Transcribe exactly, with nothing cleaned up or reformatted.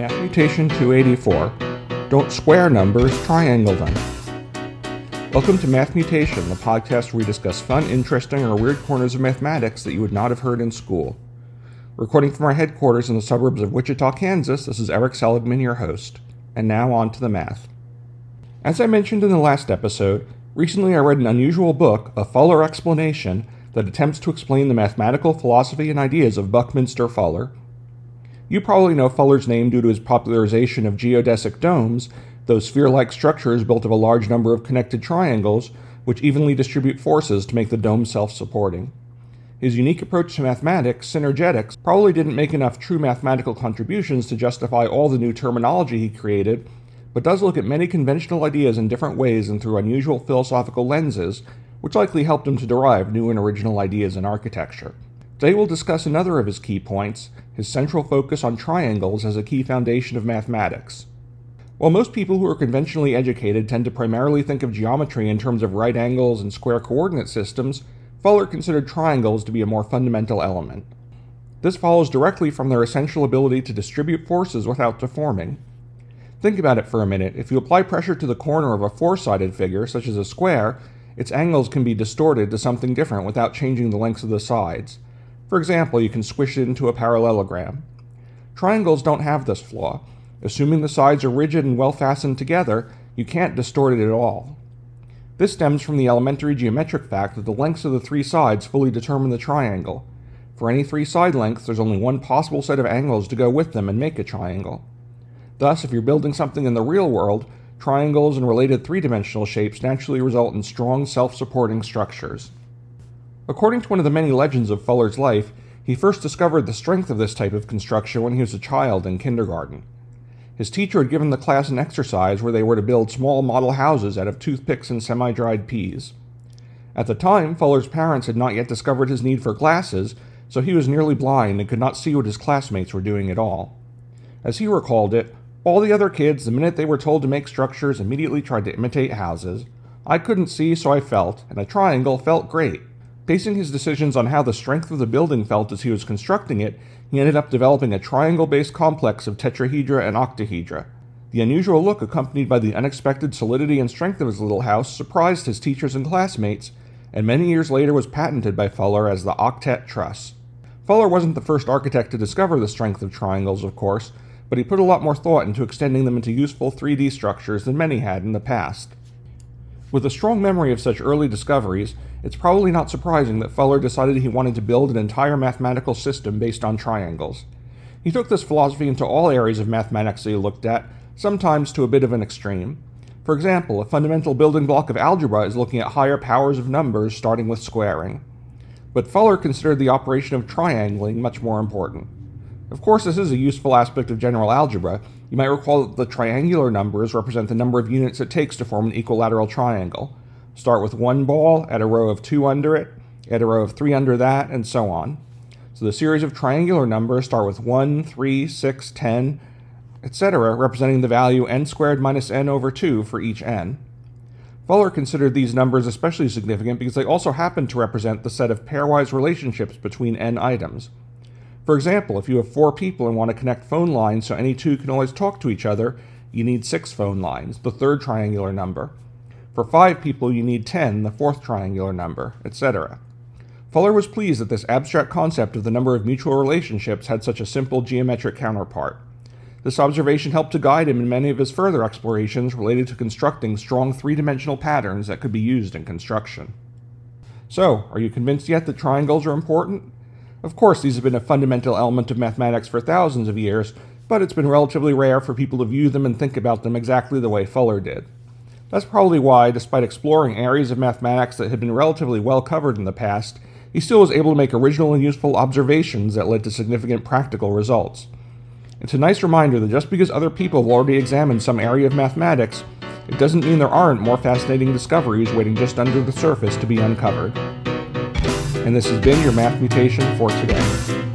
Math Mutation two eighty-four, Don't Square Numbers, Triangle Them. Welcome to Math Mutation, the podcast where we discuss fun, interesting, or weird corners of mathematics that you would not have heard in school. Recording from our headquarters in the suburbs of Wichita, Kansas, this is Eric Seligman, your host. And now on to the math. As I mentioned in the last episode, recently I read an unusual book, A Fuller Explanation, that attempts to explain the mathematical philosophy and ideas of Buckminster Fuller. You probably know Fuller's name due to his popularization of geodesic domes, those sphere-like structures built of a large number of connected triangles, which evenly distribute forces to make the dome self-supporting. His unique approach to mathematics, synergetics, probably didn't make enough true mathematical contributions to justify all the new terminology he created, but does look at many conventional ideas in different ways and through unusual philosophical lenses, which likely helped him to derive new and original ideas in architecture. Today we'll discuss another of his key points, his central focus on triangles as a key foundation of mathematics. While most people who are conventionally educated tend to primarily think of geometry in terms of right angles and square coordinate systems, Fuller considered triangles to be a more fundamental element. This follows directly from their essential ability to distribute forces without deforming. Think about it for a minute. If you apply pressure to the corner of a four-sided figure, such as a square, its angles can be distorted to something different without changing the lengths of the sides. For example, you can squish it into a parallelogram. Triangles don't have this flaw. Assuming the sides are rigid and well fastened together, you can't distort it at all. This stems from the elementary geometric fact that the lengths of the three sides fully determine the triangle. For any three side lengths, there's only one possible set of angles to go with them and make a triangle. Thus, if you're building something in the real world, triangles and related three-dimensional shapes naturally result in strong, self-supporting structures. According to one of the many legends of Fuller's life, he first discovered the strength of this type of construction when he was a child in kindergarten. His teacher had given the class an exercise where they were to build small model houses out of toothpicks and semi-dried peas. At the time, Fuller's parents had not yet discovered his need for glasses, so he was nearly blind and could not see what his classmates were doing at all. As he recalled it, all the other kids, the minute they were told to make structures, immediately tried to imitate houses. I couldn't see, so I felt, and a triangle felt great. Basing his decisions on how the strength of the building felt as he was constructing it, he ended up developing a triangle-based complex of tetrahedra and octahedra. The unusual look accompanied by the unexpected solidity and strength of his little house surprised his teachers and classmates, and many years later was patented by Fuller as the Octet Truss. Fuller wasn't the first architect to discover the strength of triangles, of course, but he put a lot more thought into extending them into useful three D structures than many had in the past. With a strong memory of such early discoveries, it's probably not surprising that Fuller decided he wanted to build an entire mathematical system based on triangles. He took this philosophy into all areas of mathematics that he looked at, sometimes to a bit of an extreme. For example, a fundamental building block of algebra is looking at higher powers of numbers starting with squaring. But Fuller considered the operation of triangling much more important. Of course, this is a useful aspect of general algebra. You might recall that the triangular numbers represent the number of units it takes to form an equilateral triangle. Start with one ball, add a row of two under it, add a row of three under that, and so on. So the series of triangular numbers start with one, three, six, ten, et cetera, representing the value n squared minus n over two for each n. Fuller considered these numbers especially significant because they also happen to represent the set of pairwise relationships between n items. For example, if you have four people and want to connect phone lines so any two can always talk to each other, you need six phone lines, the third triangular number. For five people, you need ten, the fourth triangular number, et cetera. Fuller was pleased that this abstract concept of the number of mutual relationships had such a simple geometric counterpart. This observation helped to guide him in many of his further explorations related to constructing strong three-dimensional patterns that could be used in construction. So, are you convinced yet that triangles are important? Of course, these have been a fundamental element of mathematics for thousands of years, but it's been relatively rare for people to view them and think about them exactly the way Fuller did. That's probably why, despite exploring areas of mathematics that had been relatively well covered in the past, he still was able to make original and useful observations that led to significant practical results. It's a nice reminder that just because other people have already examined some area of mathematics, it doesn't mean there aren't more fascinating discoveries waiting just under the surface to be uncovered. And this has been your Math Mutation for today.